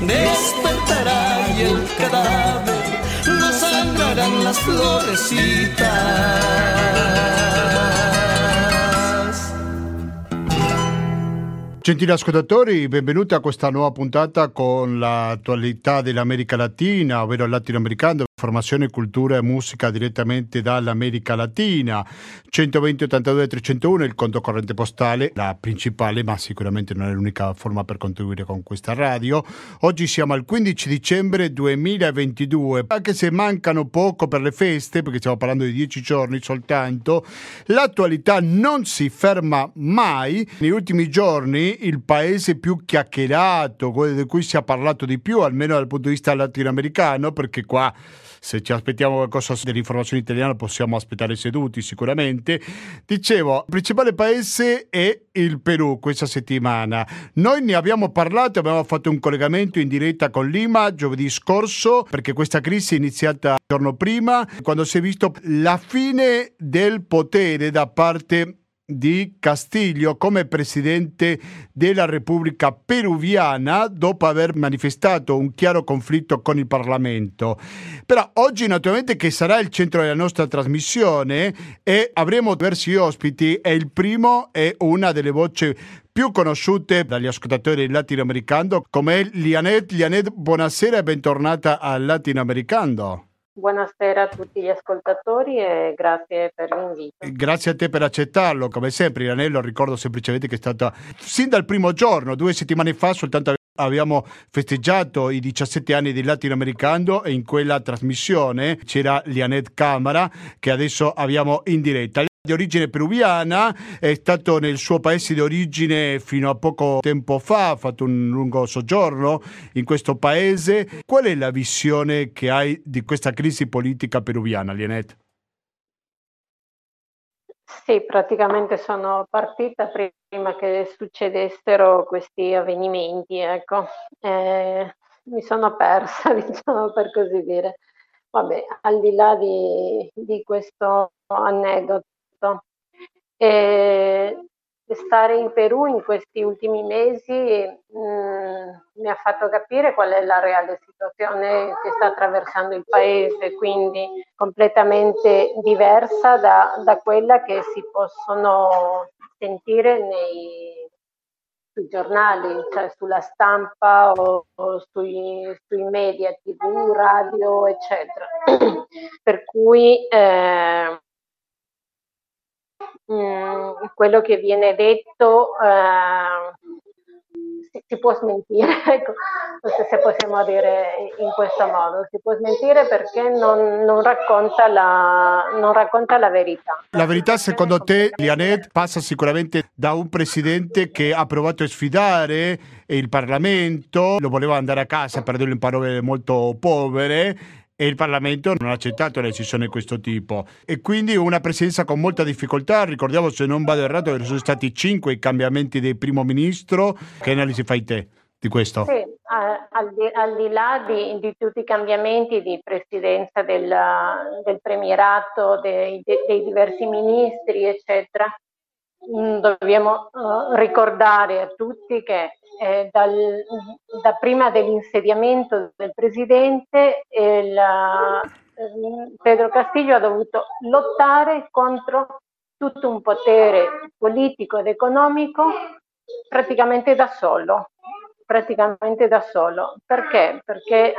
despertará y el cadáver no sangrarán las florecitas. Gentili ascoltatori, benvenuti a questa nuova puntata con l'attualità dell'America Latina, ovvero Latinoamericando. Informazione, cultura e musica direttamente dall'America Latina. 120 82 301 il conto corrente postale, la principale, ma sicuramente non è l'unica forma per contribuire con questa radio. Oggi siamo al 15 dicembre 2022, anche se mancano poco per le feste, perché stiamo parlando di 10 giorni soltanto, l'attualità non si ferma mai. Negli ultimi giorni il paese più chiacchierato, quello di cui si è parlato di più, almeno dal punto di vista latinoamericano, perché qua se ci aspettiamo qualcosa dell'informazione italiana possiamo aspettare seduti sicuramente. Dicevo, il principale paese è il Perù questa settimana. Noi ne abbiamo parlato, abbiamo fatto un collegamento in diretta con Lima giovedì scorso, perché questa crisi è iniziata il giorno prima, quando si è visto la fine del potere da parte di Castillo come presidente della Repubblica peruviana, dopo aver manifestato un chiaro conflitto con il Parlamento. Però oggi, naturalmente, che sarà il centro della nostra trasmissione, e avremo diversi ospiti, e il primo è una delle voci più conosciute dagli ascoltatori latinoamericano, come Lianet. Lianet, buonasera e bentornata a Latinoamericano. Buonasera a tutti gli ascoltatori e grazie per l'invito. Grazie a te per accettarlo, come sempre. Iranello, ricordo semplicemente che è stata sin dal primo giorno, 2 settimane fa soltanto abbiamo festeggiato i 17 anni di Latinoamericando, e in quella trasmissione c'era Lianet Camara, che adesso abbiamo in diretta. Di origine peruviana, è stato nel suo paese di origine fino a poco tempo fa, ha fatto un lungo soggiorno in questo paese. Qual è la visione che hai di questa crisi politica peruviana, Lianet? Sì, praticamente sono partita prima che succedessero questi avvenimenti, ecco. Mi sono persa, diciamo, per così dire. Vabbè, al di là di questo aneddoto, e stare in Perù in questi ultimi mesi mi ha fatto capire qual è la reale situazione che sta attraversando il paese, quindi completamente diversa da quella che si possono sentire sui giornali, cioè sulla stampa o sui media, TV, radio, eccetera. Per cui quello che viene detto si può smentire, ecco, se possiamo dire in questo modo, si può smentire perché non racconta la verità. La verità, secondo te, Lianet, passa sicuramente da un presidente che ha provato a sfidare il Parlamento, lo voleva andare a casa, per dirlo in parole molto povere, e il Parlamento non ha accettato una decisione di questo tipo, e quindi una presidenza con molta difficoltà. Ricordiamo, se non vado errato, sono stati 5 i cambiamenti del primo ministro. Che analisi fai te di questo? Sì, al di là di tutti i cambiamenti di presidenza del premierato, dei diversi ministri, eccetera, dobbiamo ricordare a tutti che da prima dell'insediamento del presidente Pedro Castillo ha dovuto lottare contro tutto un potere politico ed economico praticamente da solo. Perché? Perché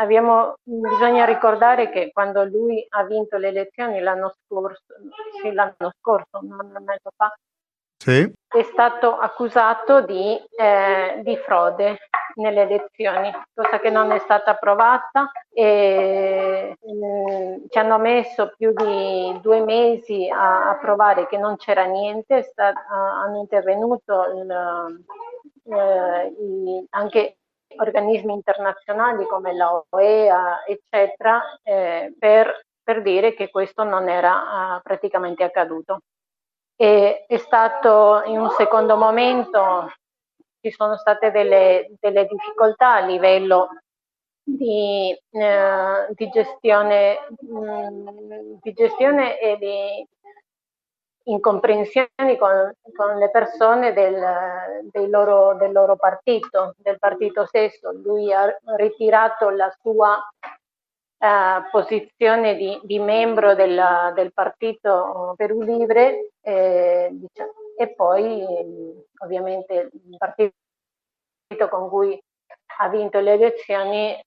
bisogna ricordare che quando lui ha vinto le elezioni l'anno scorso, un anno e mezzo fa, sì, è stato accusato di frode nelle elezioni, cosa che non è stata provata, e ci hanno messo più di 2 mesi a provare che non c'era niente. Hanno intervenuto anche organismi internazionali come la OEA, eccetera, per dire che questo non era praticamente accaduto. E è stato in un secondo momento, ci sono state delle difficoltà a livello di gestione e incomprensioni con le persone del loro partito, del partito stesso. Lui ha ritirato la sua posizione di membro del partito Perù Libre, diciamo, e poi ovviamente il partito con cui ha vinto le elezioni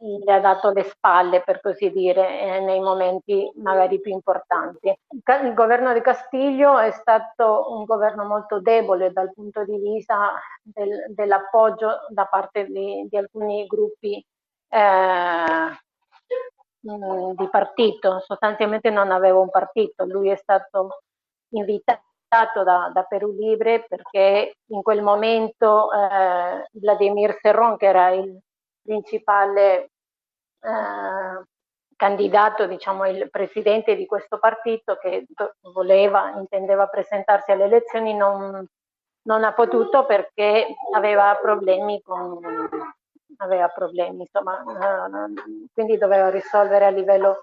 gli ha dato le spalle, per così dire, nei momenti magari più importanti. Il governo di Castillo è stato un governo molto debole dal punto di vista dell'appoggio da parte di alcuni gruppi di partito. Sostanzialmente non aveva un partito. Lui è stato invitato da Perù Libre perché in quel momento Vladimir Serron, che era il principale candidato, diciamo il presidente di questo partito, che intendeva presentarsi alle elezioni, non ha potuto perché aveva problemi, insomma, quindi doveva risolvere a livello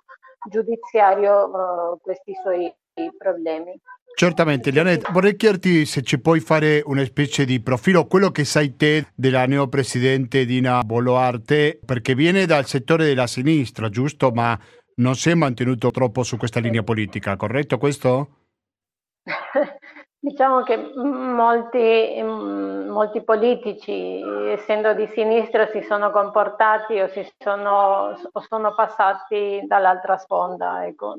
giudiziario questi suoi problemi. Certamente, Lianet, vorrei chiederti se ci puoi fare una specie di profilo, quello che sai te della neopresidente Dina Boluarte, perché viene dal settore della sinistra, giusto? Ma non si è mantenuto troppo su questa linea politica, corretto questo? Diciamo che molti politici, essendo di sinistra, si sono comportati o sono passati dall'altra sponda, ecco.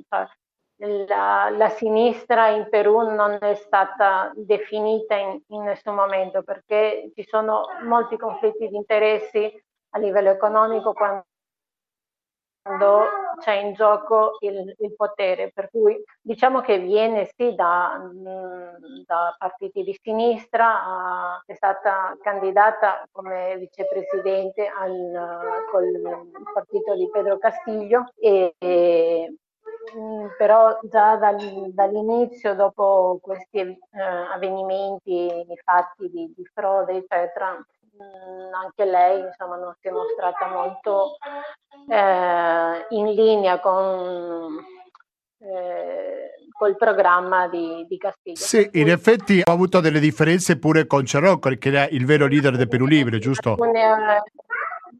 La sinistra in Perù non è stata definita in nessun momento, perché ci sono molti conflitti di interessi a livello economico quando c'è in gioco il potere, per cui diciamo che viene sì da partiti di sinistra. È stata candidata come vicepresidente col partito di Pedro Castillo e però già dall'inizio, dopo questi avvenimenti, fatti di frode, eccetera, anche lei, insomma, non si è mostrata molto in linea col programma di Castillo. Sì, in effetti ha avuto delle differenze pure con Ciarocco, che era il vero leader del Perù Libre, giusto?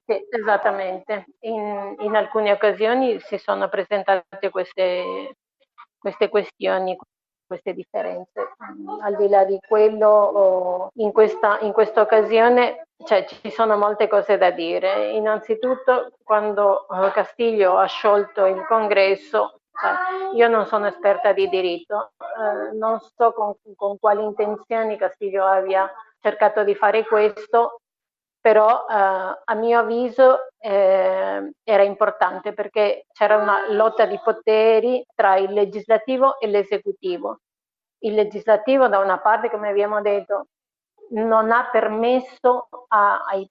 Sì, esattamente. In alcune occasioni si sono presentate queste questioni, queste differenze. Al di là di quello, in questa occasione, cioè, ci sono molte cose da dire. Innanzitutto, quando Castillo ha sciolto il congresso, cioè, io non sono esperta di diritto, non so con quali intenzioni Castillo abbia cercato di fare questo, però a mio avviso era importante, perché c'era una lotta di poteri tra il legislativo e l'esecutivo. Il legislativo, da una parte, come abbiamo detto, non ha permesso ai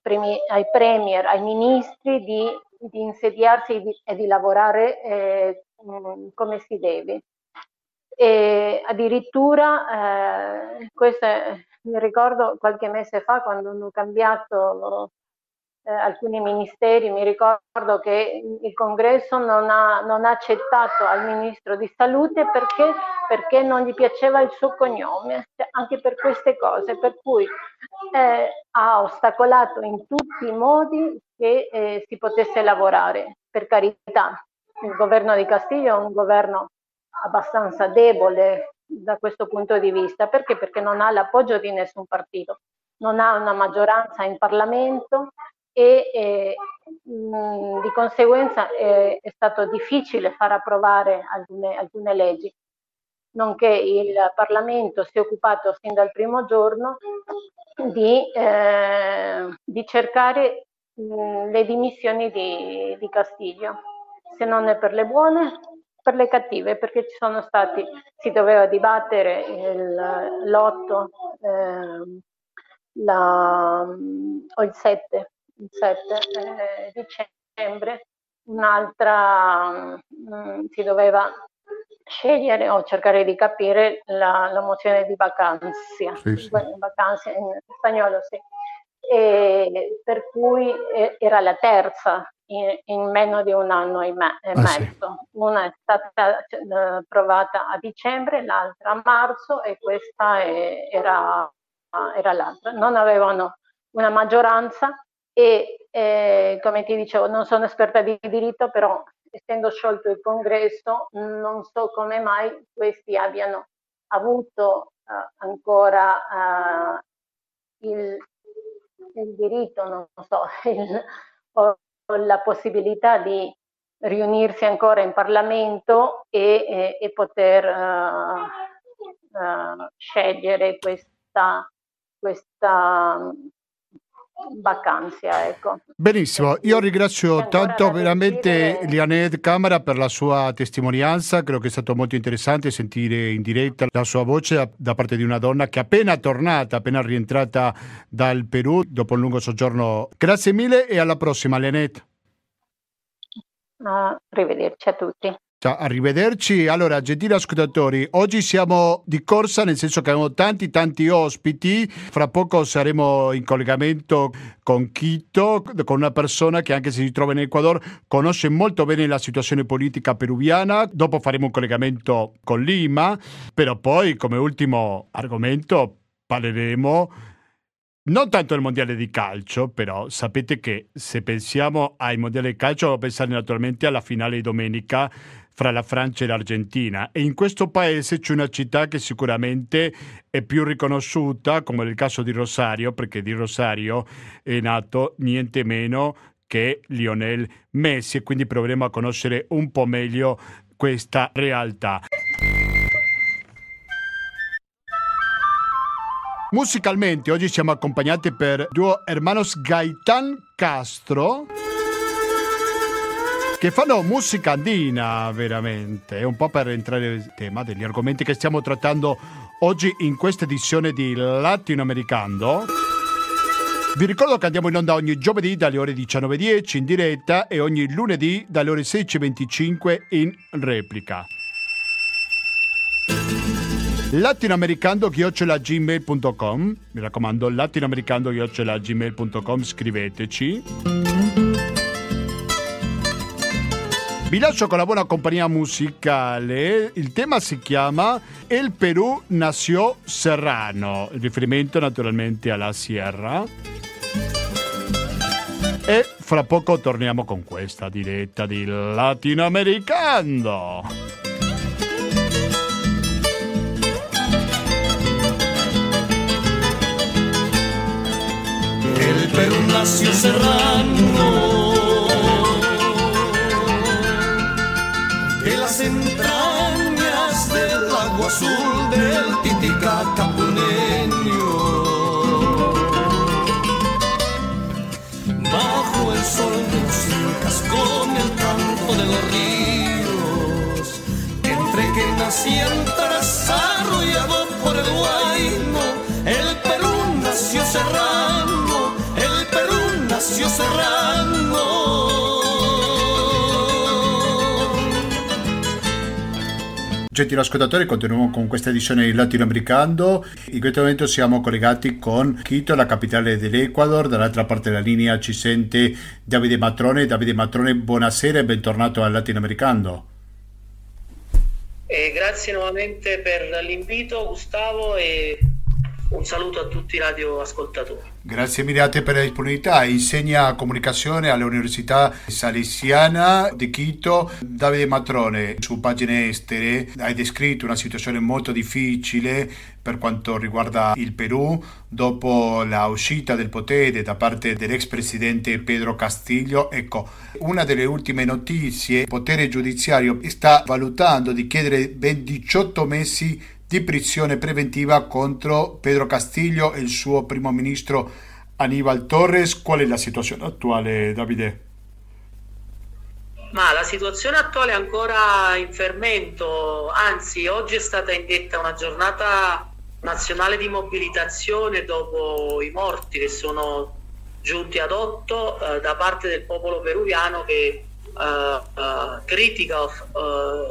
premier, ai ministri di insediarsi e di lavorare come si deve. E addirittura, questo mi ricordo qualche mese fa, quando hanno cambiato alcuni ministeri, mi ricordo che il congresso non ha accettato al ministro di salute perché non gli piaceva il suo cognome, anche per queste cose, per cui ha ostacolato in tutti i modi che si potesse lavorare. Per carità, il governo di Castillo è un governo abbastanza debole da questo punto di vista, perché non ha l'appoggio di nessun partito, non ha una maggioranza in Parlamento e di conseguenza è stato difficile far approvare alcune leggi, nonché il Parlamento si è occupato sin dal primo giorno di cercare le dimissioni di Castillo, se non è per le buone, per le cattive, perché si doveva dibattere l'8 o il 7 dicembre, si doveva scegliere o cercare di capire la mozione di vacanza, sì. Vacanza in spagnolo, sì. Per cui era la terza in meno di un anno e mezzo. Sì. Una è stata provata a dicembre, l'altra a marzo e questa era l'altra. Non avevano una maggioranza e, come ti dicevo, non sono esperta di diritto, però essendo sciolto il congresso non so come mai questi abbiano avuto ancora il diritto, non so, o la possibilità di riunirsi ancora in Parlamento e poter scegliere questa vacanza, ecco. Benissimo, io ringrazio tanto veramente Lianet Camara per la sua testimonianza, credo che è stato molto interessante sentire in diretta la sua voce da parte di una donna che è appena tornata, appena rientrata dal Perù dopo un lungo soggiorno. Grazie mille e alla prossima, Lianet. Arrivederci a tutti. Arrivederci. Allora, gentili ascoltatori, oggi siamo di corsa, nel senso che abbiamo tanti ospiti. Fra poco saremo in collegamento con Quito, con una persona che, anche se si trova in Ecuador, conosce molto bene la situazione politica peruviana. Dopo faremo un collegamento con Lima, però poi come ultimo argomento parleremo non tanto del mondiale di calcio, però sapete che se pensiamo ai mondiali di calcio dobbiamo pensare naturalmente alla finale di domenica fra la Francia e l'Argentina, e in questo paese c'è una città che sicuramente è più riconosciuta, come nel caso di Rosario, perché di Rosario è nato niente meno che Lionel Messi, e quindi proveremo a conoscere un po' meglio questa realtà. Musicalmente oggi siamo accompagnati per duo hermanos Gaitán Castro, che fanno musica andina, veramente. È un po' per entrare nel tema degli argomenti che stiamo trattando oggi in questa edizione di Latinoamericando. Vi ricordo che andiamo in onda ogni giovedì dalle ore 19.10 in diretta e ogni lunedì dalle ore 16.25 in replica. latinoamericando@gmail.com, mi raccomando, latinoamericando@gmail.com, scriveteci. Vi lascio con la buona compagnia musicale. Il tema si chiama El Perú nació serrano, in riferimento naturalmente alla sierra. E fra poco torniamo con questa diretta di Latinoamericando. El Perú nació serrano, entrañas del agua azul del Titicaca puneño. Bajo el sol de los incas, con el canto de los ríos, entre que nacían tras arrollado por el huayno, el Perú nació serrano, el Perú nació serrano. Gentili ascoltatori, continuiamo con questa edizione di Latinoamericando. In questo momento siamo collegati con Quito, la capitale dell'Ecuador. Dall'altra parte della linea ci sente Davide Matrone. Davide Matrone, buonasera e bentornato a Latinoamericando. Grazie nuovamente per l'invito, Gustavo, e un saluto a tutti i radioascoltatori. Grazie mille a te per la disponibilità. Insegna comunicazione all'Università Salesiana di Quito. Davide Matrone, su Pagine Estere hai descritto una situazione molto difficile per quanto riguarda il Perù dopo la uscita del potere da parte dell'ex presidente Pedro Castillo. Ecco, una delle ultime notizie, il potere giudiziario sta valutando di chiedere ben 18 mesi di prigione preventiva contro Pedro Castillo e il suo primo ministro Aníbal Torres. Qual è la situazione attuale, Davide? Ma la situazione attuale è ancora in fermento, anzi oggi è stata indetta una giornata nazionale di mobilitazione dopo i morti che sono giunti ad 8 da parte del popolo peruviano che critica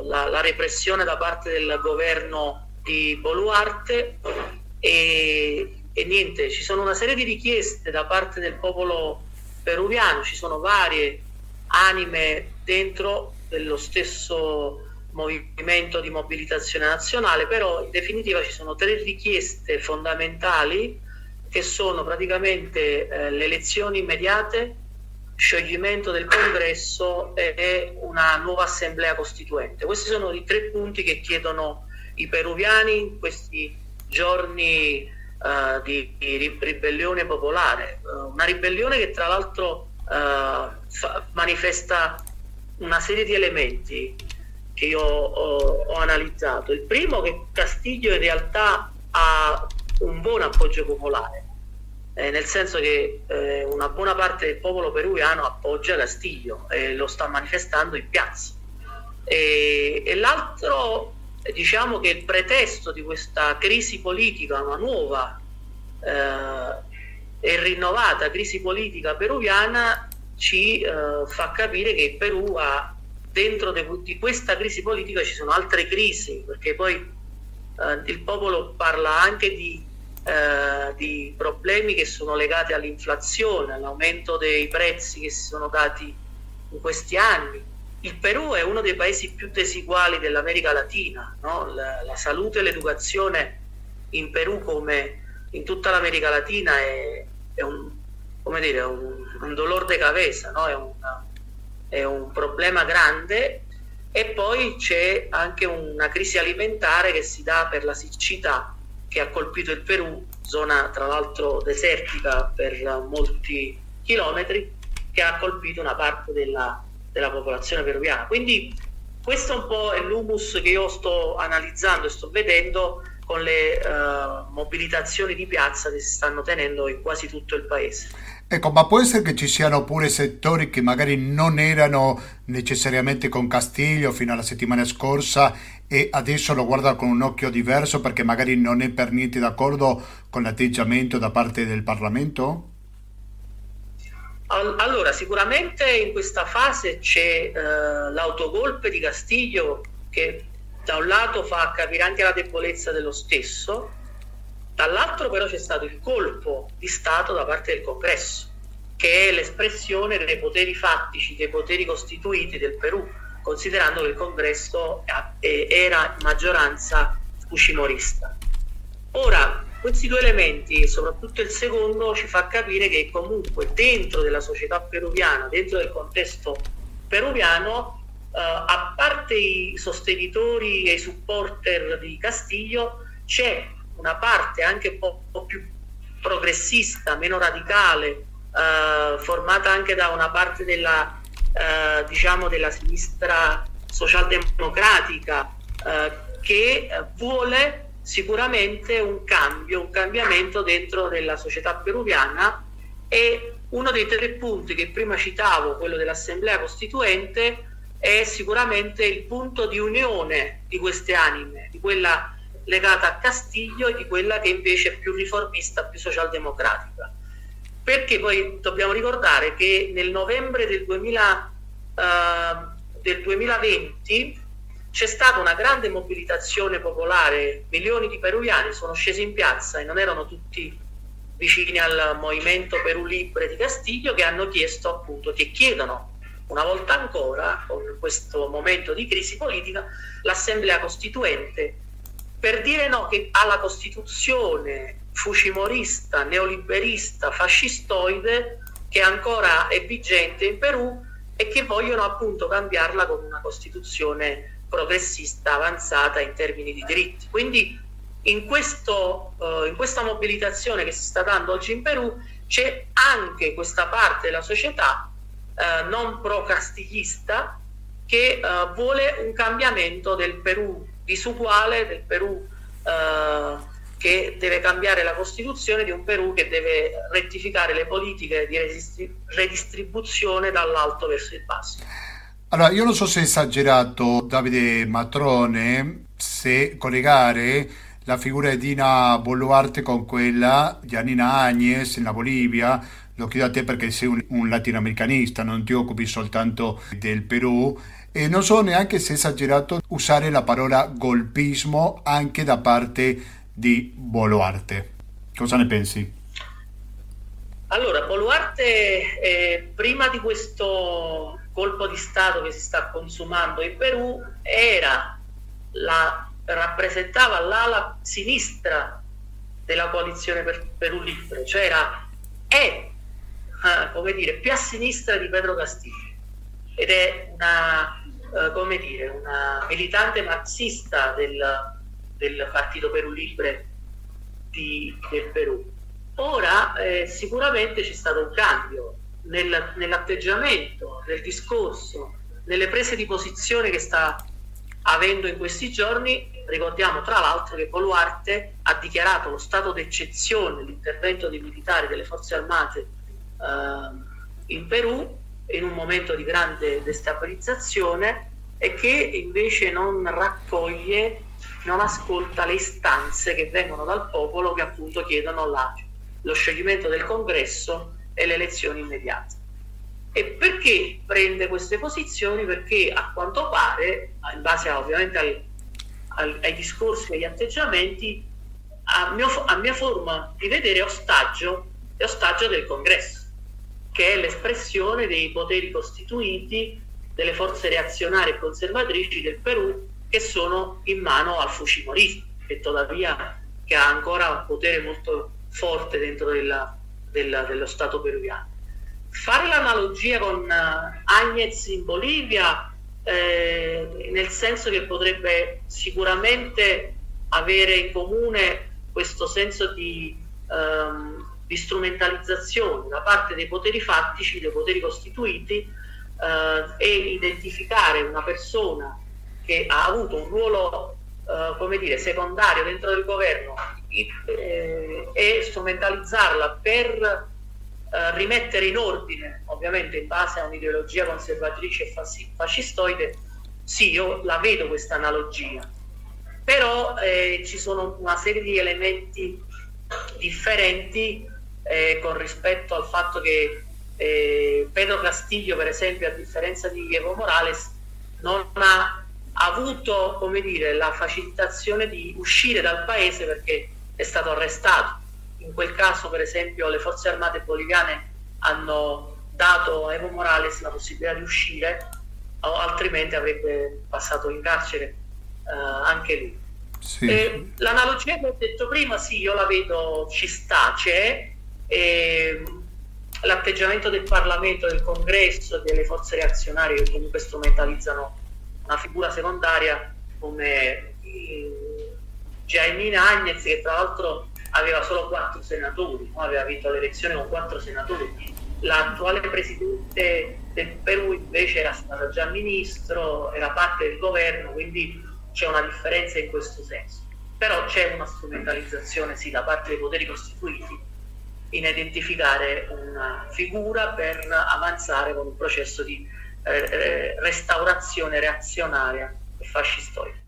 la repressione da parte del governo di Boluarte e niente, ci sono una serie di richieste da parte del popolo peruviano, ci sono varie anime dentro dello stesso movimento di mobilitazione nazionale, però in definitiva ci sono tre richieste fondamentali che sono praticamente le elezioni immediate, scioglimento del congresso e una nuova assemblea costituente. Questi sono i tre punti che chiedono i peruviani in questi giorni di ribellione popolare, una ribellione che tra l'altro manifesta una serie di elementi che io ho analizzato. Il primo è che Castillo in realtà ha un buon appoggio popolare, nel senso che una buona parte del popolo peruviano appoggia Castillo e lo sta manifestando in piazza. E l'altro, diciamo che il pretesto di questa crisi politica, una nuova e rinnovata crisi politica peruviana, ci fa capire che il Perù ha dentro di questa crisi politica ci sono altre crisi, perché poi il popolo parla anche di problemi che sono legati all'inflazione, all'aumento dei prezzi che si sono dati in questi anni. Il Perù è uno dei paesi più disuguali dell'America Latina, no? La salute e l'educazione in Perù, come in tutta l'America Latina, è un dolor de cabeza, no? È un problema grande. E poi c'è anche una crisi alimentare che si dà per la siccità che ha colpito il Perù, zona tra l'altro desertica per molti chilometri, che ha colpito una parte della popolazione peruviana. Quindi questo è un po' è l'humus che io sto analizzando e sto vedendo con le mobilitazioni di piazza che si stanno tenendo in quasi tutto il paese. Ecco, ma può essere che ci siano pure settori che magari non erano necessariamente con Castillo fino alla settimana scorsa e adesso lo guarda con un occhio diverso perché magari non è per niente d'accordo con l'atteggiamento da parte del Parlamento? Allora, sicuramente in questa fase c'è l'autogolpe di Castillo che da un lato fa capire anche la debolezza dello stesso, dall'altro però c'è stato il colpo di Stato da parte del Congresso, che è l'espressione dei poteri fattici, dei poteri costituiti del Perù, considerando che il Congresso era in maggioranza fujimorista. Ora, questi due elementi, e soprattutto il secondo, ci fa capire che comunque dentro della società peruviana, dentro del contesto peruviano, a parte i sostenitori e i supporter di Castillo, c'è una parte anche un po' più progressista, meno radicale, formata anche da una parte della sinistra socialdemocratica, che vuole sicuramente un cambiamento dentro della società peruviana. E uno dei tre punti che prima citavo, quello dell'Assemblea Costituente, è sicuramente il punto di unione di queste anime, di quella legata a Castillo e di quella che invece è più riformista, più socialdemocratica. Perché poi dobbiamo ricordare che nel novembre del 2020 c'è stata una grande mobilitazione popolare, milioni di peruviani sono scesi in piazza e non erano tutti vicini al Movimento Perù Libre di Castillo, che hanno chiesto appunto, che chiedono una volta ancora, con questo momento di crisi politica, l'Assemblea Costituente, per dire no che alla Costituzione fujimorista, neoliberista, fascistoide, che ancora è vigente in Perù e che vogliono appunto cambiarla con una Costituzione progressista avanzata in termini di diritti. Quindi in questa mobilitazione che si sta dando oggi in Perù c'è anche questa parte della società non pro-castiglista che vuole un cambiamento del Perù disuguale, del Perù che deve cambiare la Costituzione, di un Perù che deve rettificare le politiche di redistribuzione dall'alto verso il basso. Allora, io non so se è esagerato, Davide Matrone, se collegare la figura di Dina Boluarte con quella di Jeanine Áñez in la Bolivia. Lo chiedo a te perché sei un latinoamericanista, non ti occupi soltanto del Perù. E non so neanche se è esagerato usare la parola golpismo anche da parte di Boluarte. Cosa ne pensi? Allora, Boluarte, prima di questo colpo di Stato che si sta consumando in Perù, rappresentava l'ala sinistra della coalizione Perù Libre, cioè era più a sinistra di Pedro Castillo, ed è una militante marxista del partito Perù Libre del Perù. Ora sicuramente c'è stato un cambio nell'atteggiamento, nel discorso, nelle prese di posizione che sta avendo in questi giorni. Ricordiamo tra l'altro che Boluarte ha dichiarato lo stato d'eccezione, l'intervento dei militari, delle forze armate in Perù, in un momento di grande destabilizzazione, e che invece non raccoglie, non ascolta le istanze che vengono dal popolo, che appunto chiedono lo scioglimento del congresso e le elezioni immediate. E perché prende queste posizioni? Perché a quanto pare, in base ovviamente ai discorsi e agli atteggiamenti, a mia forma di vedere, è ostaggio del congresso, che è l'espressione dei poteri costituiti delle forze reazionarie e conservatrici del Perù, che sono in mano al fujimorismo, che tuttavia ha ancora un potere molto forte dentro dello Stato peruviano. Fare l'analogia con Áñez in Bolivia, nel senso che potrebbe sicuramente avere in comune questo senso di strumentalizzazione da parte dei poteri fattici, dei poteri costituiti, e identificare una persona che ha avuto un ruolo secondario dentro del governo e strumentalizzarla per rimettere in ordine, ovviamente in base a un'ideologia conservatrice e fascistoide. Sì, io la vedo questa analogia, però ci sono una serie di elementi differenti con rispetto al fatto che Pedro Castillo, per esempio, a differenza di Evo Morales, non ha avuto la facilitazione di uscire dal paese perché è stato arrestato. In quel caso, per esempio, le forze armate boliviane hanno dato a Evo Morales la possibilità di uscire, altrimenti avrebbe passato in carcere anche lui. Sì. L'analogia che ho detto prima, sì, io la vedo, ci sta, c'è. L'atteggiamento del Parlamento, del Congresso, delle forze reazionarie, che comunque strumentalizzano una figura secondaria come Jeanine Áñez, che tra l'altro aveva solo 4 senatori, aveva vinto l'elezione con 4 senatori. L'attuale presidente del Perù invece era stato già ministro, era parte del governo, quindi c'è una differenza in questo senso. Però c'è una strumentalizzazione, sì, da parte dei poteri costituiti in identificare una figura per avanzare con un processo di restaurazione reazionaria.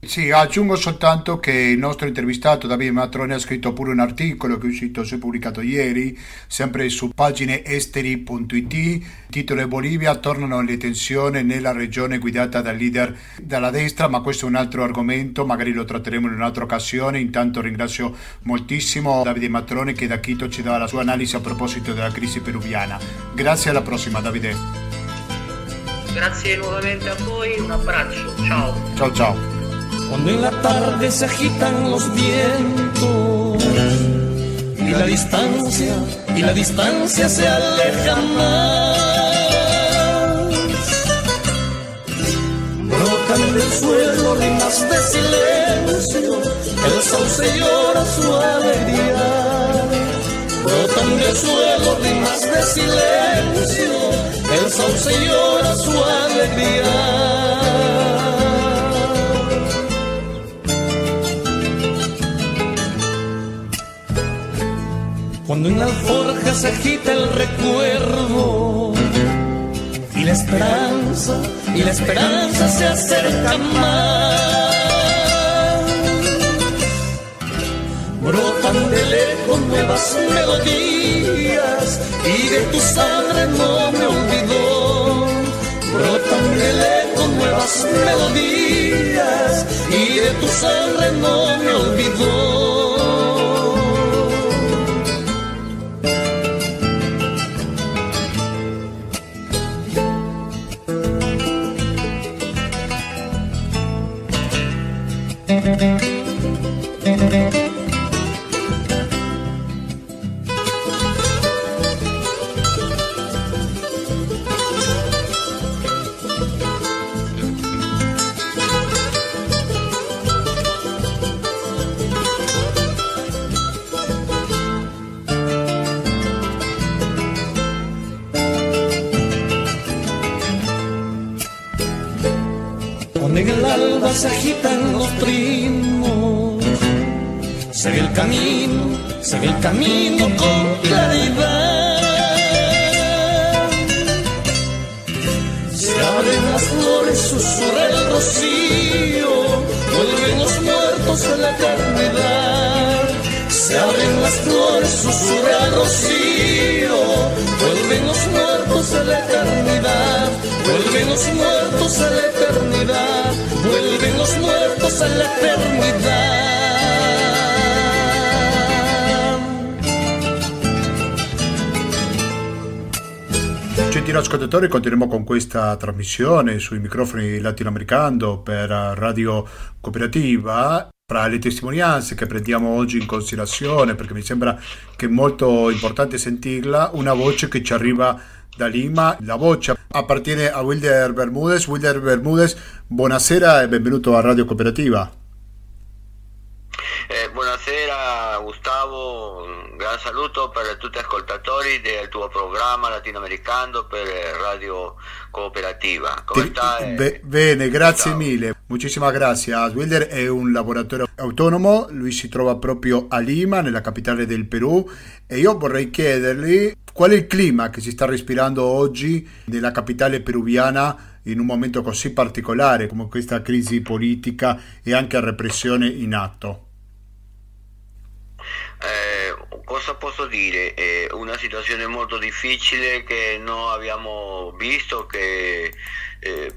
Sì, aggiungo soltanto che il nostro intervistato Davide Matrone ha scritto pure un articolo che è uscito, si è pubblicato ieri, sempre su pagine esteri.it. Il titolo è: Bolivia, tornano le tensioni nella regione guidata dal leader dalla destra, ma questo è un altro argomento, magari lo tratteremo in un'altra occasione. Intanto ringrazio moltissimo Davide Matrone, che da Quito ci dà la sua analisi a proposito della crisi peruviana. Grazie, alla prossima Davide. Grazie nuovamente a voi, un abbraccio, ciao. Ciao, ciao. Cuando en la tarde se agitan los vientos y la distancia se aleja más. Brotan del suelo rimas de silencio, el sauce llora su alegría. Brotan del suelo rimas de silencio, el sauce llora su alegría. Cuando en la alforja se agita el recuerdo y la esperanza se acerca más. Brotan de lejos nuevas melodías y de tu sangre no me olvidó. Brotan de lejos nuevas melodías y de tu sangre no me olvidó. Donde en el alba se agitan los primos. Se ve el camino con claridad. Se abren las flores, susurra el rocío. Vuelven los muertos a la carnedad. Se abren las flores, susurra el rocío. Vuelven los muertos a la eternidad. Vuelven los muertos a la eternidad. Vuelven los muertos a la eternidad. Gentili ascoltatori, continuiamo con questa trasmissione sui microfoni Latinoamericando per Radio Cooperativa. Fra le testimonianze che prendiamo oggi in considerazione, perché mi sembra che è molto importante sentirla, una voce che ci arriva da Lima. La voce appartiene a Wilder Bermúdez. Wilder Bermúdez, buonasera e benvenuto a Radio Cooperativa. Buonasera Gustavo, un gran saluto per tutti gli ascoltatori del tuo programma Latinoamericando per Radio Cooperativa. Come stai? Bene, grazie Gustavo. Mille. Muchísimas gracias. Wilder è un lavoratore autonomo, lui si trova proprio a Lima, nella capitale del Perù, e io vorrei chiedergli qual è il clima che si sta respirando oggi nella capitale peruviana in un momento così particolare come questa crisi politica e anche repressione in atto. Cosa posso dire? Una situazione molto difficile che non abbiamo visto che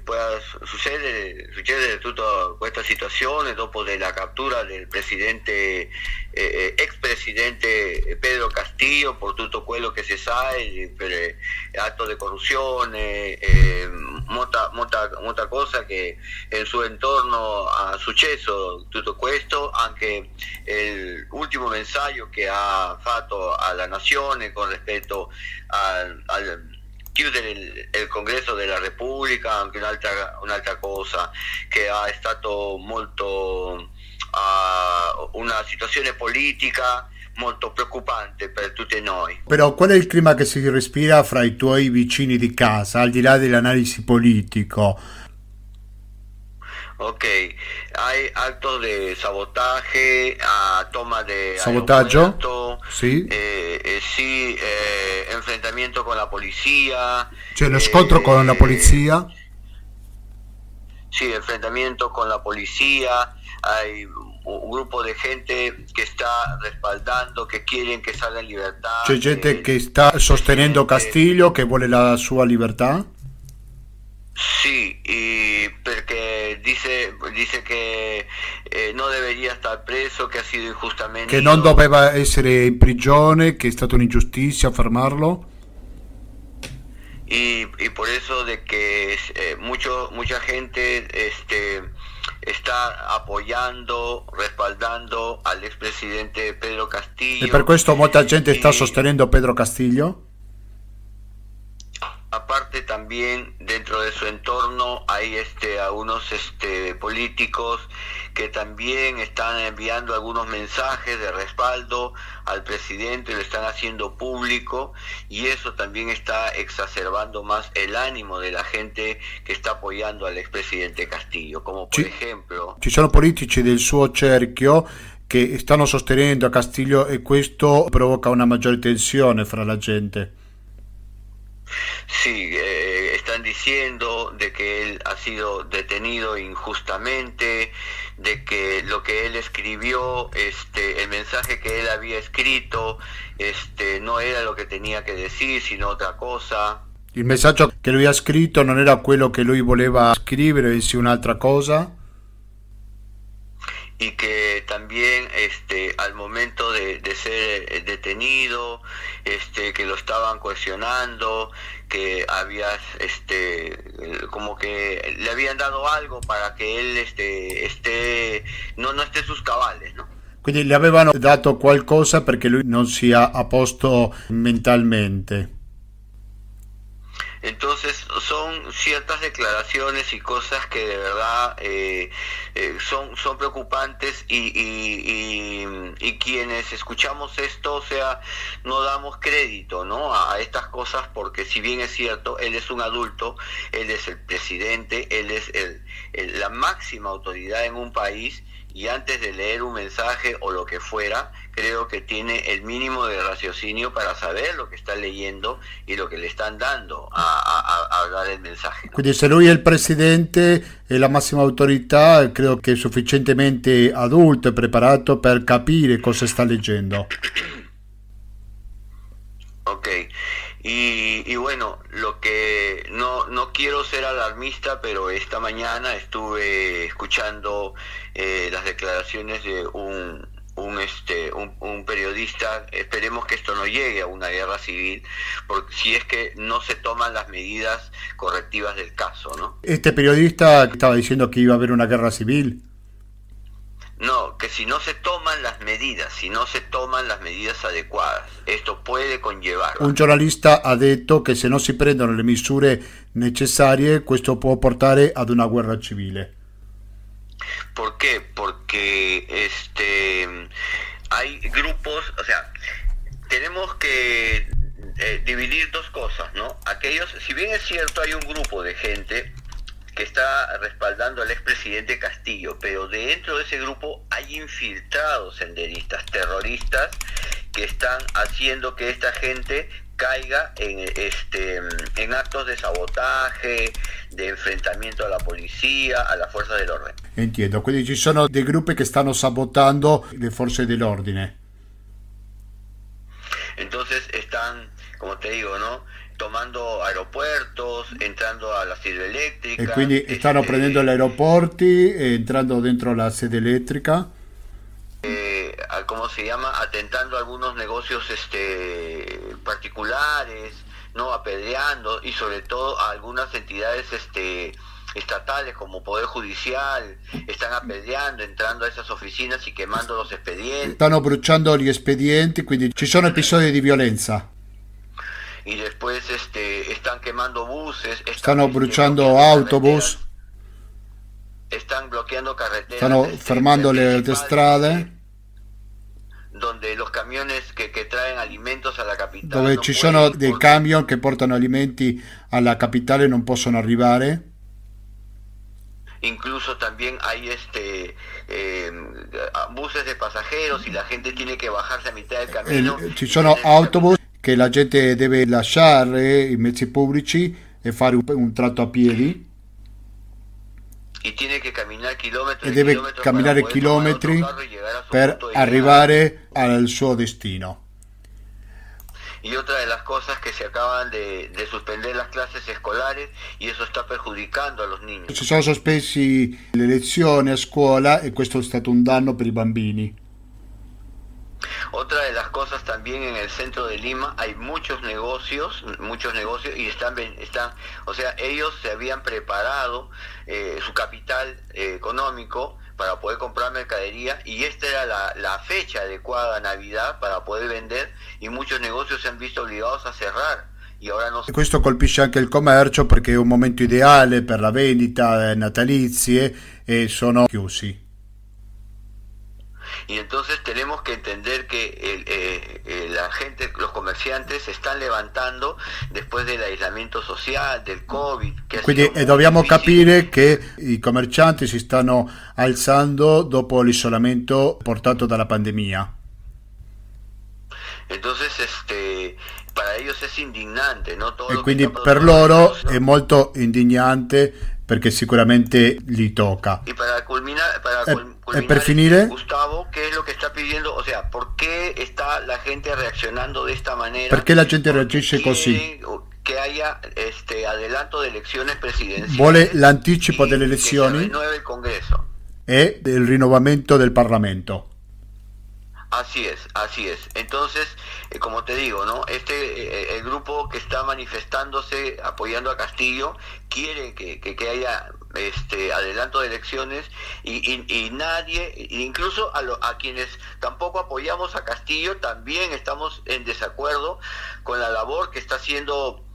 pueda succedere tutta questa situazione dopo della cattura del presidente ex presidente Pedro Castillo per tutto quello che si sa per atto di corruzione, molta cosa che nel suo intorno ha successo tutto questo, anche l'ultimo messaggio che ha fatto alla nazione con rispetto al chiudere il congresso della Repubblica, anche un'altra cosa che è stato molto una situazione politica molto preoccupante per tutti noi. Però qual è il clima che si respira fra i tuoi vicini di casa, al di là dell'analisi politico? Ok, hay actos de sabotaje, toma de sabotaggio, sí. Enfrentamiento con la policía. Cioè lo scontro con la polizia? Sí, enfrentamiento con la policía. Hay un gruppo di gente che sta respaldando, che quieren che salga in libertà. C'è gente che sta sostenendo Castillo, che vuole la sua libertà? Sí, porque dice que no debería estar preso, que ha sido injustamente... Che non doveva essere in prigione, che è stata un'ingiustizia fermarlo. Y por eso de que mucha gente está apoyando, respaldando al expresidente Pedro Castillo. E per questo molta gente sta sostenendo Pedro Castillo? Aparte también dentro de su entorno hay algunos políticos que también están enviando algunos mensajes de respaldo al presidente, lo están haciendo público y eso también está exacerbando más el ánimo de la gente que está apoyando al expresidente Castillo, como por ejemplo... Ci sono politici del suo cerchio che stanno sostenendo a Castillo e questo provoca una maggiore tensione fra la gente. Sí, están diciendo de que él ha sido detenido injustamente, de que lo que él escribió, el mensaje que él había escrito, no era lo que tenía que decir, sino otra cosa. Il messaggio che lui ha scritto non era quello che lui voleva scrivere, bensì un'altra cosa. Y que también al momento de ser detenido que lo estaban coaccionando, que habías como que le habían dado algo para que él no esté sus cabales, ¿no? Quindi le avevano dato qualcosa perché lui non sia a posto mentalmente. Entonces son ciertas declaraciones y cosas que de verdad son preocupantes y quienes escuchamos esto, o sea, no damos crédito, ¿no?, a estas cosas, porque si bien es cierto, él es un adulto, él es el presidente, él es la máxima autoridad en un país, y antes de leer un mensaje o lo que fuera, creo que tiene el mínimo de raciocinio para saber lo che sta leyendo e lo che le stanno dando a dare il messaggio, no? Quindi se lui è il presidente e la massima autorità, credo che è sufficientemente adulto e preparato per capire cosa sta leggendo. Ok. Y bueno, lo que no quiero ser alarmista, pero esta mañana estuve escuchando las declaraciones de un periodista. Esperemos que esto no llegue a una guerra civil, porque si es que no se toman las medidas correctivas del caso, ¿no? Este periodista estaba diciendo que iba a haber una guerra civil. No, que si no se toman las medidas, si no se toman las medidas adeguate, esto puede conllevar. Un giornalista ha detto che se non si prendono le misure necessarie, questo può portare ad una guerra civile. ¿Por qué? Porque hay grupos, o sea, tenemos que dividir dos cosas, ¿no? Aquellos, si bien es cierto, hay un grupo de gente que está respaldando al expresidente Castillo, pero dentro de ese grupo hay infiltrados senderistas, terroristas, que están haciendo que esta gente caiga en actos de sabotaje, de enfrentamiento a la policía, a las fuerzas del orden. Entiendo, quindi ci sono dei gruppi che stanno sabotando le forze dell'ordine. Entonces están, como te digo, ¿no?, tomando aeropuertos, entrando a la sede elettrica. E quindi stanno prendendo gli aeroporti, entrando dentro la sede elettrica. ¿Cómo se llama? Atentando a algunos negocios particulares, ¿no?, apedreando, y sobre todo a algunas entidades estatales como Poder Judicial, están apedreando, entrando a esas oficinas y quemando los expedientes. Stanno bruciando gli espedienti, quindi ci sono episodi di violenza. Y después están quemando buses, están bruciando autobús, están bloqueando carreteras, están fermando le strade, donde los camiones que traen alimentos a la capitale, dove ci sono dei camion che portano alimenti alla capitale non possono arrivare. Incluso también hay buses de pasajeros y la gente tiene que bajarse a mitad del camino. Ci sono autobus che la gente deve lasciare i mezzi pubblici e fare un tratto a piedi e deve camminare chilometri per arrivare al suo destino. Y otra de las cosas que se acaban de suspender las clases escolares y eso está perjudicando a los niños. Si sono sospesi le lezioni a scuola e questo è stato un danno per i bambini. Otra de las cosas también, en el centro de Lima hay muchos negocios y están, o sea, ellos se habían preparado su capital económico para poder comprar mercadería y esta era la fecha adecuada, Navidad, para poder vender y muchos negocios se han visto obligados a cerrar. Y ahora no... Questo colpisce anche il commercio perché è un momento ideale per la vendita natalizie e sono chiusi. Y entonces tenemos que entender que la gente, los comerciantes se están levantando después del aislamiento social, del COVID. Quindi dobbiamo capire che i commercianti si stanno alzando dopo l'isolamento portato dalla pandemia. Entonces para ellos es indignante, ¿no? Todo e quindi per loro è molto indignante perché sicuramente li tocca. E per finire, Gustavo, che è lo che sta pidiendo, o sea, perché sta la gente reaccionando de esta manera? Perché la gente reagisce così? Che haya adelanto de elecciones presidenziali. Vuole l'anticipo delle elezioni e del rinnovamento del Parlamento. Así es, así es. Entonces, como te digo, ¿no?, el grupo que está manifestándose apoyando a Castillo quiere que haya adelanto de elecciones y nadie, incluso a quienes tampoco apoyamos a Castillo, también estamos en desacuerdo con la labor que está haciendo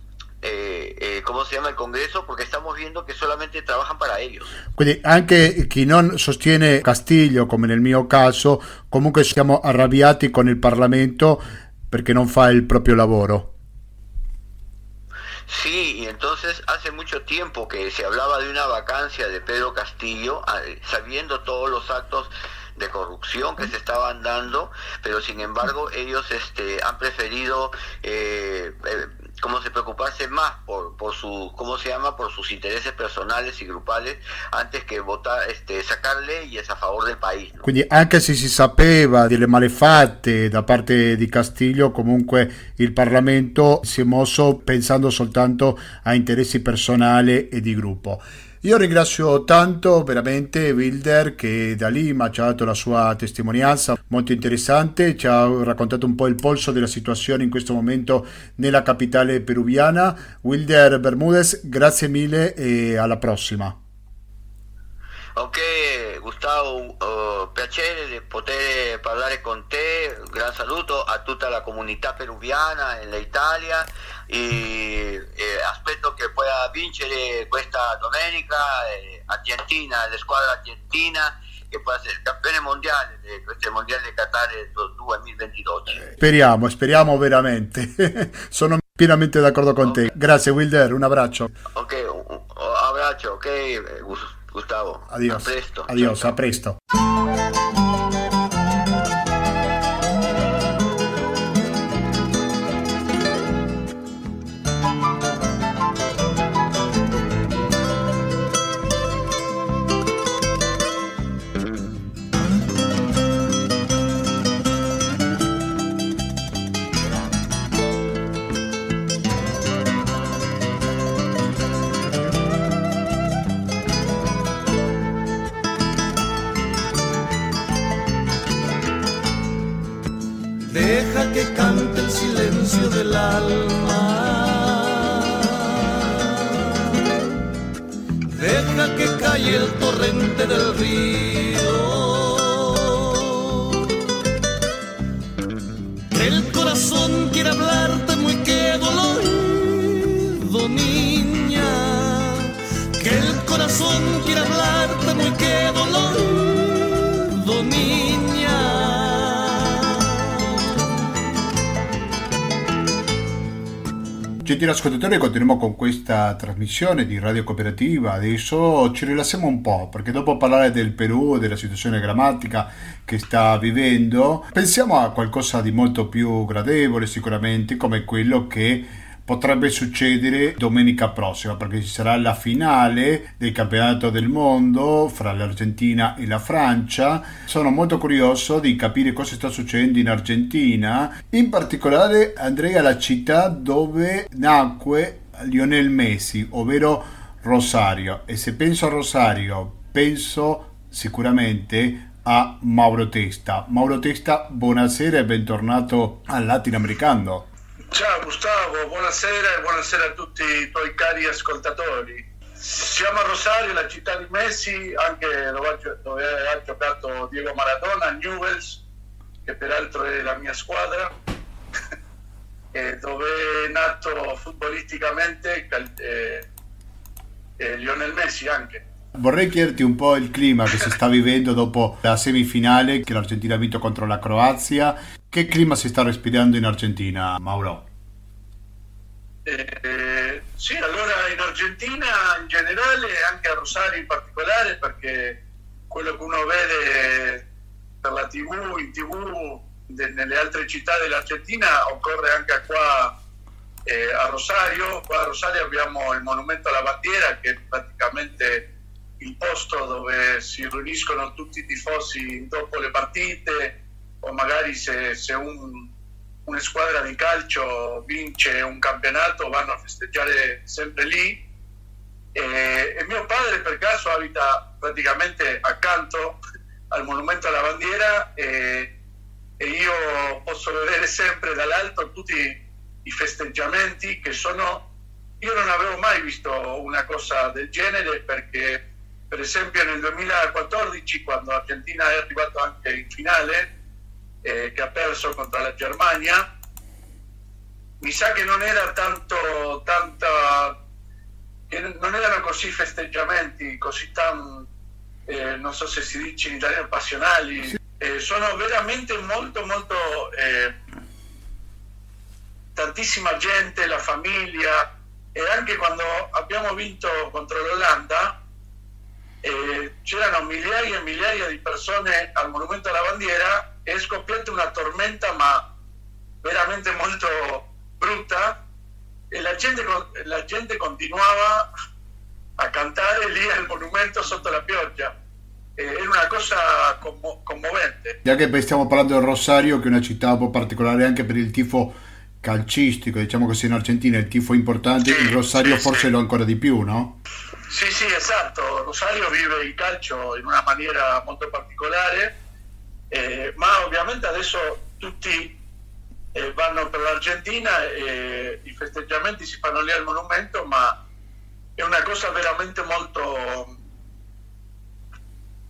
¿cómo se llama?, el Congreso, porque estamos viendo que solamente trabajan para ellos. Quindi anche chi non sostiene Castillo, come nel mio caso, comunque siamo arrabbiati con il Parlamento perché non fa il proprio lavoro. Sí, y entonces hace mucho tiempo que se hablaba de una vacancia de Pedro Castillo, sabiendo todos los actos de corrupción que se estaban dando, pero sin embargo ellos han preferido preocuparse más por su por sus intereses personales y grupales antes que votar sacar leyes a favor del país, ¿no? Quindi anche se si sapeva delle malefatte da parte di Castillo, comunque il Parlamento si è mosso pensando soltanto a interessi personali e di gruppo. Io ringrazio tanto veramente Wilder, che da Lima ci ha dato la sua testimonianza molto interessante, ci ha raccontato un po' il polso della situazione in questo momento nella capitale peruviana. Wilder Bermúdez, grazie mille e alla prossima. Ok, Gustavo, piacere di poter parlare con te, un gran saluto a tutta la comunità peruviana in Italia e aspetto che pueda vincere questa domenica Argentina, la squadra argentina, che può essere il campione mondiale di questo mondiale di Qatar 2022. Speriamo veramente. Sono pienamente d'accordo con te. Grazie Wilder, un abbraccio. Ok, un abbraccio, ok Gustavo. Adiós. A presto. Adiós, ciao. A presto. Gentili ascoltatori, continuiamo con questa trasmissione di Radio Cooperativa. Adesso ci rilassiamo un po', perché dopo parlare del Perù, della situazione drammatica che sta vivendo, pensiamo a qualcosa di molto più gradevole sicuramente, come quello che potrebbe succedere domenica prossima, perché ci sarà la finale del campionato del mondo fra l'Argentina e la Francia. Sono molto curioso di capire cosa sta succedendo in Argentina. In particolare andrei alla città dove nacque Lionel Messi, ovvero Rosario, e se penso a Rosario penso sicuramente a Mauro Testa. Mauro Testa, buonasera e bentornato a Latinoamericando. Ciao Gustavo, buonasera e buonasera a tutti i tuoi cari ascoltatori. Siamo a Rosario, la città di Messi, anche dove ha giocato Diego Maradona, Newell's, che peraltro è la mia squadra, e dove è nato futbolisticamente Lionel Messi anche. Vorrei chiederti un po' il clima che si sta vivendo dopo la semifinale che l'Argentina ha vinto contro la Croazia. Che clima si sta respirando in Argentina, Mauro? Sì, allora in Argentina in generale e anche a Rosario in particolare, perché quello che uno vede per la TV, in TV nelle altre città dell'Argentina occorre anche qua a Rosario. Qua a Rosario abbiamo il Monumento alla Bandiera, che è praticamente il posto dove si riuniscono tutti i tifosi dopo le partite, o magari se una squadra di calcio vince un campionato vanno a festeggiare sempre lì. E mio padre per caso abita praticamente accanto al Monumento alla Bandiera, e io posso vedere sempre dall'alto tutti i festeggiamenti che sono... Io non avevo mai visto una cosa del genere, perché per esempio nel 2014, quando l'Argentina è arrivato anche in finale, che ha perso contro la Germania, mi sa che non era tanto non erano così festeggiamenti così tan non so se si dice in italiano passionali, sì. Sono veramente molto tantissima gente, la famiglia, e anche quando abbiamo vinto contro l'Olanda c'erano migliaia e migliaia di persone al Monumento alla Bandiera, e è scoppiata una tormenta ma veramente molto brutta, e la gente continuava a cantare lì al monumento sotto la pioggia. Era una cosa commovente. E anche perché stiamo parlando del Rosario, che è una città un po' particolare anche per il tifo calcistico, diciamo così, in Argentina il tifo è importante, sì, il Rosario sì, forse sì. Lo ancora di più, no? Sì, sì, esatto. Rosario vive il calcio in una maniera molto particolare, ma ovviamente adesso tutti vanno per l'Argentina, i festeggiamenti si fanno lì al monumento, ma è una cosa veramente molto,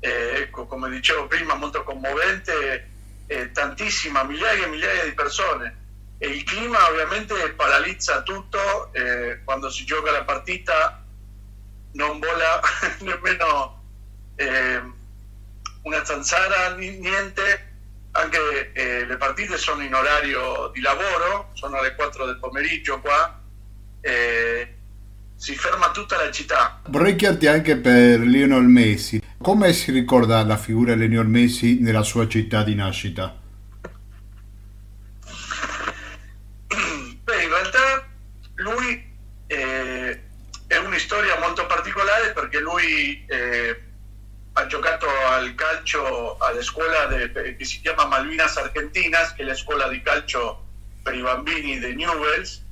ecco, come dicevo prima, molto commovente, tantissima, migliaia e migliaia di persone. E il clima ovviamente paralizza tutto, quando si gioca la partita non vola nemmeno una zanzara, niente, anche le partite sono in orario di lavoro, sono alle 4 del pomeriggio qua, si ferma tutta la città. Vorrei chiederti anche per Lionel Messi, come si ricorda la figura di Lionel Messi nella sua città di nascita? Beh, in realtà lui è una storia molto particolare, perché lui ha giocato al calcio alla scuola che si chiama Malvinas Argentinas, che è la scuola di calcio per i bambini di Newell's,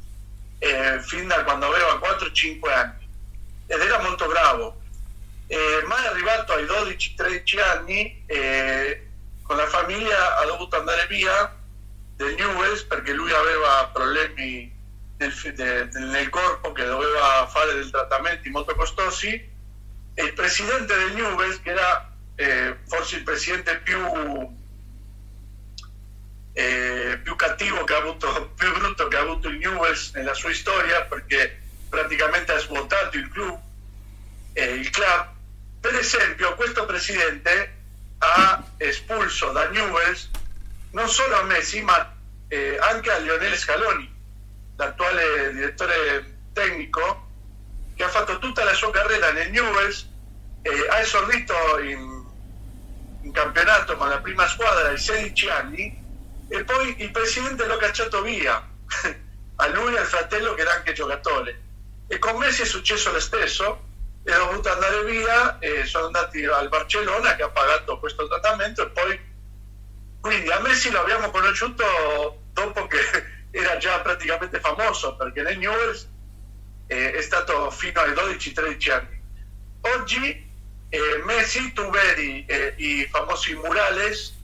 fin da quando aveva 4-5 anni, ed era molto bravo, ma è arrivato ai 12-13 anni con la famiglia ha dovuto andare via del Newell's perché lui aveva problemi nel corpo, che doveva fare dei trattamenti molto costosi, e il presidente del Newell's, che era forse il presidente più cattivo che ha avuto, più brutto che ha avuto il Newell's nella sua storia, perché praticamente ha svuotato il club, per esempio questo presidente ha espulso da Newell's non solo a Messi ma anche a Lionel Scaloni, l'attuale direttore tecnico, che ha fatto tutta la sua carriera nel Newell's, ha esordito in campionato con la prima squadra ai 16 anni, e poi il presidente lo ha cacciato via a lui e al fratello, che era anche giocatore, e con Messi è successo lo stesso, è dovuto andare via, sono andati al Barcellona che ha pagato questo trattamento, e poi quindi a Messi lo abbiamo conosciuto dopo che era già praticamente famoso, perché nel Newell's è stato fino ai 12-13 anni. Oggi Messi, tu vedi i famosi murales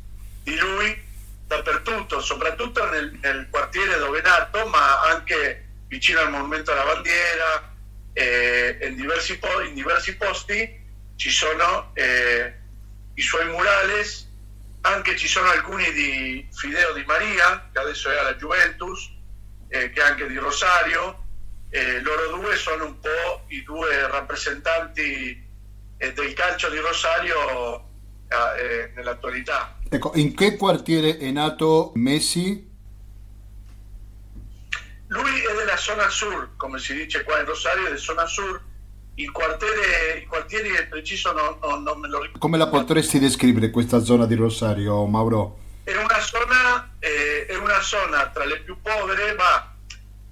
di lui dappertutto, soprattutto nel quartiere dove è nato, ma anche vicino al Monumento alla Bandiera, in diversi posti ci sono i suoi murales. Anche ci sono alcuni di Fideo Di María, che adesso è alla Juventus, che è anche di Rosario, loro due sono un po' i due rappresentanti del calcio di Rosario nell'attualità. Ecco, in che quartiere è nato Messi? Lui è della zona sur, come si dice qua in Rosario, è della zona sur. Il quartiere preciso non me lo ricordo. Come la potresti descrivere questa zona di Rosario, Mauro? È una zona tra le più povere, ma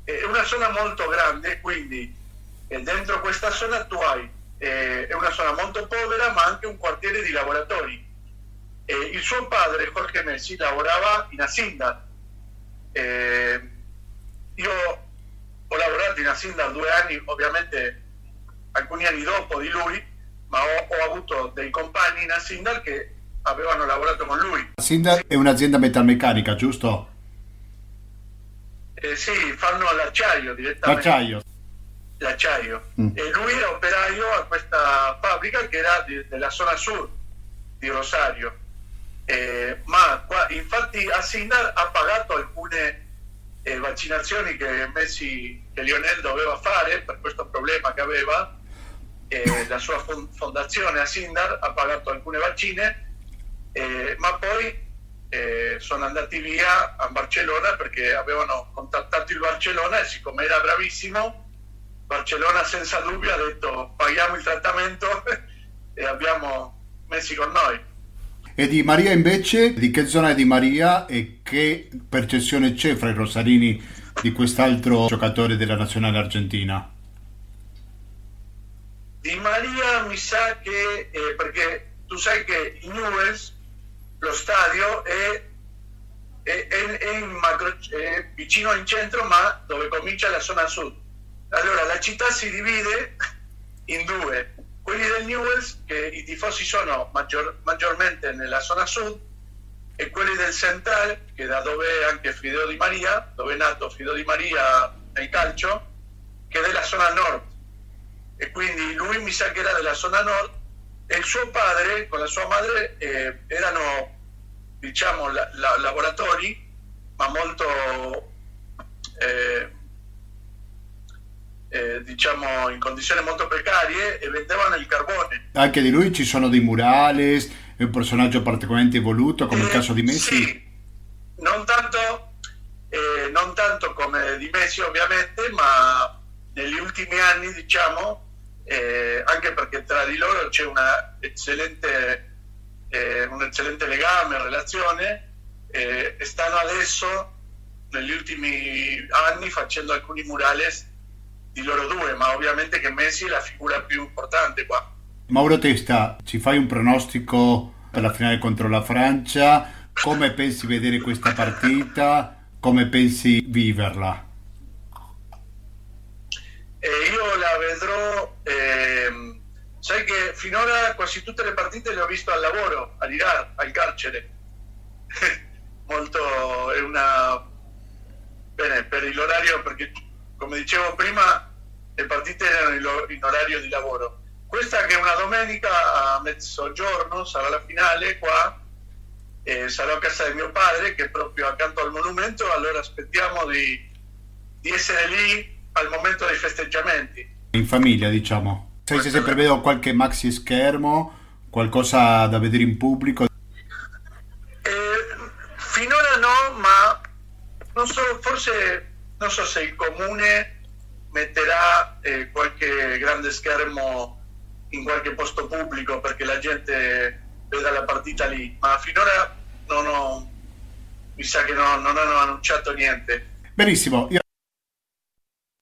è una zona molto grande, quindi dentro questa zona tu hai è una zona molto povera, ma anche un quartiere di lavoratori. Il suo padre, Jorge Messi, lavorava in Acindar. Io ho lavorato in Acindar 2 anni, ovviamente alcuni anni dopo di lui, ma ho avuto dei compagni in Acindar che avevano lavorato con lui. Acindar è un'azienda metalmeccanica, giusto? Sì, fanno l'acciaio direttamente. L'acciaio. E lui era operaio a questa fabbrica che era della zona sur di Rosario. Ma infatti Acindar ha pagato alcune vaccinazioni che Messi e Lionel doveva fare per questo problema che aveva. La sua fondazione Acindar ha pagato alcune vaccine, ma poi sono andati via a Barcellona perché avevano contattato il Barcellona e siccome era bravissimo, Barcellona senza dubbio ha detto paghiamo il trattamento e abbiamo Messi con noi. E Di María invece? Di che zona è Di María e che percezione c'è fra i rosarini di quest'altro giocatore della nazionale argentina? Di María mi sa che, perché tu sai che in Newell's lo stadio è vicino in centro ma dove comincia la zona sud. Allora la città si divide in due, quelli del Newell's che i tifosi sono maggiormente nella zona sud e quelli del Central che da dove è anche Fideo Di María, dove è nato Fideo Di María nel calcio, che è della zona nord e quindi lui mi sa che era della zona nord e il suo padre con la sua madre erano diciamo lavoratori ma molto diciamo in condizioni molto precarie e vendevano il carbone. Anche di lui ci sono dei murales, è un personaggio particolarmente evoluto come il caso di Messi? Sì, non tanto come di Messi ovviamente, ma negli ultimi anni diciamo, anche perché tra di loro c'è un eccellente legame, relazione, stanno adesso negli ultimi anni facendo alcuni murales di loro due, ma ovviamente che Messi è la figura più importante qua. Mauro Testa, ci fai un pronostico per la finale contro la Francia? Come pensi vedere questa partita? Come pensi viverla? Io la vedrò, sai che finora quasi tutte le partite le ho visto al lavoro, all'Iran, al carcere. Molto, è una... Bene, per l'orario, perché come dicevo prima, le partite erano in orario di lavoro. Questa che è una domenica a mezzogiorno sarà la finale qua, sarò a casa di mio padre che è proprio accanto al monumento, allora aspettiamo di essere lì al momento dei festeggiamenti. In famiglia diciamo, sai se prevedo qualche maxi schermo, qualcosa da vedere in pubblico? Finora no, ma non so, forse... Non so se il comune metterà qualche grande schermo in qualche posto pubblico perché la gente veda la partita lì, ma finora non hanno annunciato niente. Benissimo, io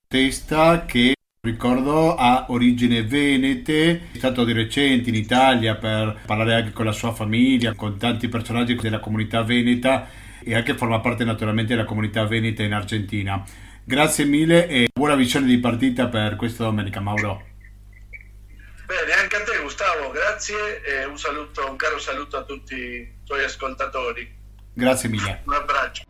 Testa che ricordo ha origine venete, è stato di recente in Italia per parlare anche con la sua famiglia, con tanti personaggi della comunità veneta e anche forma parte naturalmente della comunità veneta in Argentina. Grazie mille e buona visione di partita per questa domenica, Mauro. Bene, anche a te Gustavo, grazie e un caro saluto a tutti i tuoi ascoltatori. Grazie mille. Un abbraccio.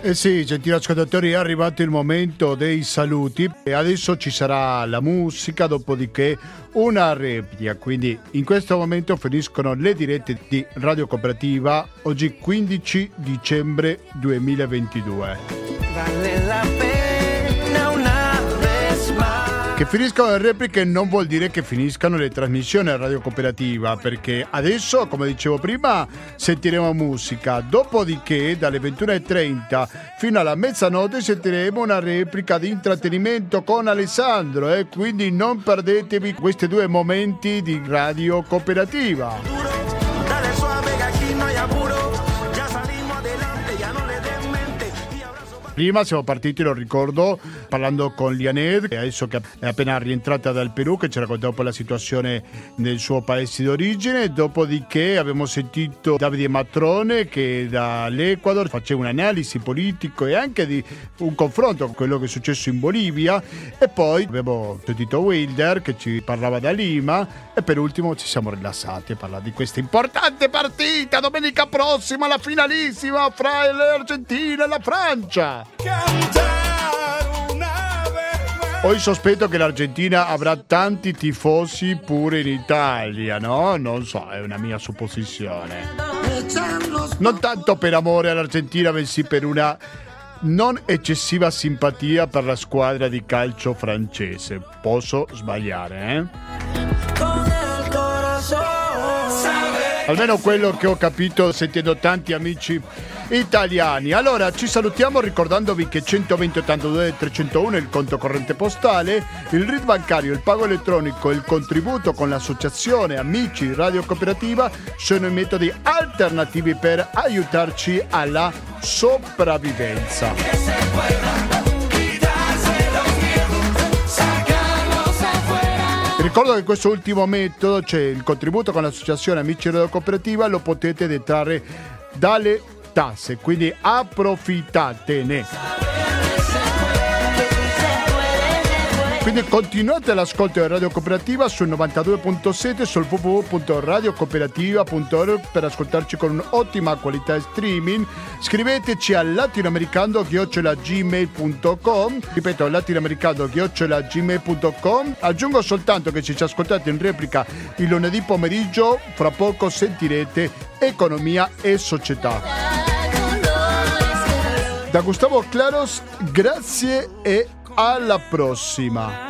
Eh sì, gentili ascoltatori, è arrivato il momento dei saluti e adesso ci sarà la musica, dopodiché una replica, quindi in questo momento finiscono le dirette di Radio Cooperativa, oggi 15 dicembre 2022. Vale la pena una vez más. Che finiscano le repliche non vuol dire che finiscano le trasmissioni a Radio Cooperativa, perché adesso, come dicevo prima, sentiremo musica, dopodiché dalle 21.30 fino alla mezzanotte sentiremo una replica di intrattenimento con Alessandro, quindi non perdetevi questi due momenti di Radio Cooperativa. Prima siamo partiti, lo ricordo, parlando con Lianet, adesso che è appena rientrata dal Perù, che ci ha raccontato poi la situazione nel suo paese d'origine. Dopodiché abbiamo sentito Davide Matrone che dall'Ecuador faceva un'analisi politico e anche di un confronto con quello che è successo in Bolivia. E poi abbiamo sentito Wilder che ci parlava da Lima. E per ultimo ci siamo rilassati a parlare di questa importante partita domenica prossima, la finalissima fra l'Argentina e la Francia. Cantar una vez más. Ho il sospetto che l'Argentina avrà tanti tifosi pure in Italia, no? Non so, è una mia supposizione. Non tanto per amore all'Argentina, bensì per una non eccessiva simpatia per la squadra di calcio francese. Posso sbagliare, Almeno quello che ho capito sentendo tanti amici italiani. Allora, ci salutiamo ricordandovi che 120 82 301 è il conto corrente postale, il RID bancario, il pago elettronico, il contributo con l'associazione Amici Radio Cooperativa sono i metodi alternativi per aiutarci alla sopravvivenza. Ricordo che questo ultimo metodo, cioè il contributo con l'associazione Amici Radio Cooperativa, lo potete detrarre dalle tasse, quindi approfittatene. Quindi continuate l'ascolto di Radio Cooperativa sul 92.7, sul www.radiocooperativa.org per ascoltarci con un'ottima qualità in streaming. Scriveteci a latinoamericando@gmail.com, ripeto latinoamericando@gmail.com. Aggiungo soltanto che se ci ascoltate in replica il lunedì pomeriggio, fra poco sentirete Economia e Società. Da Gustavo Claros, grazie e alla prossima.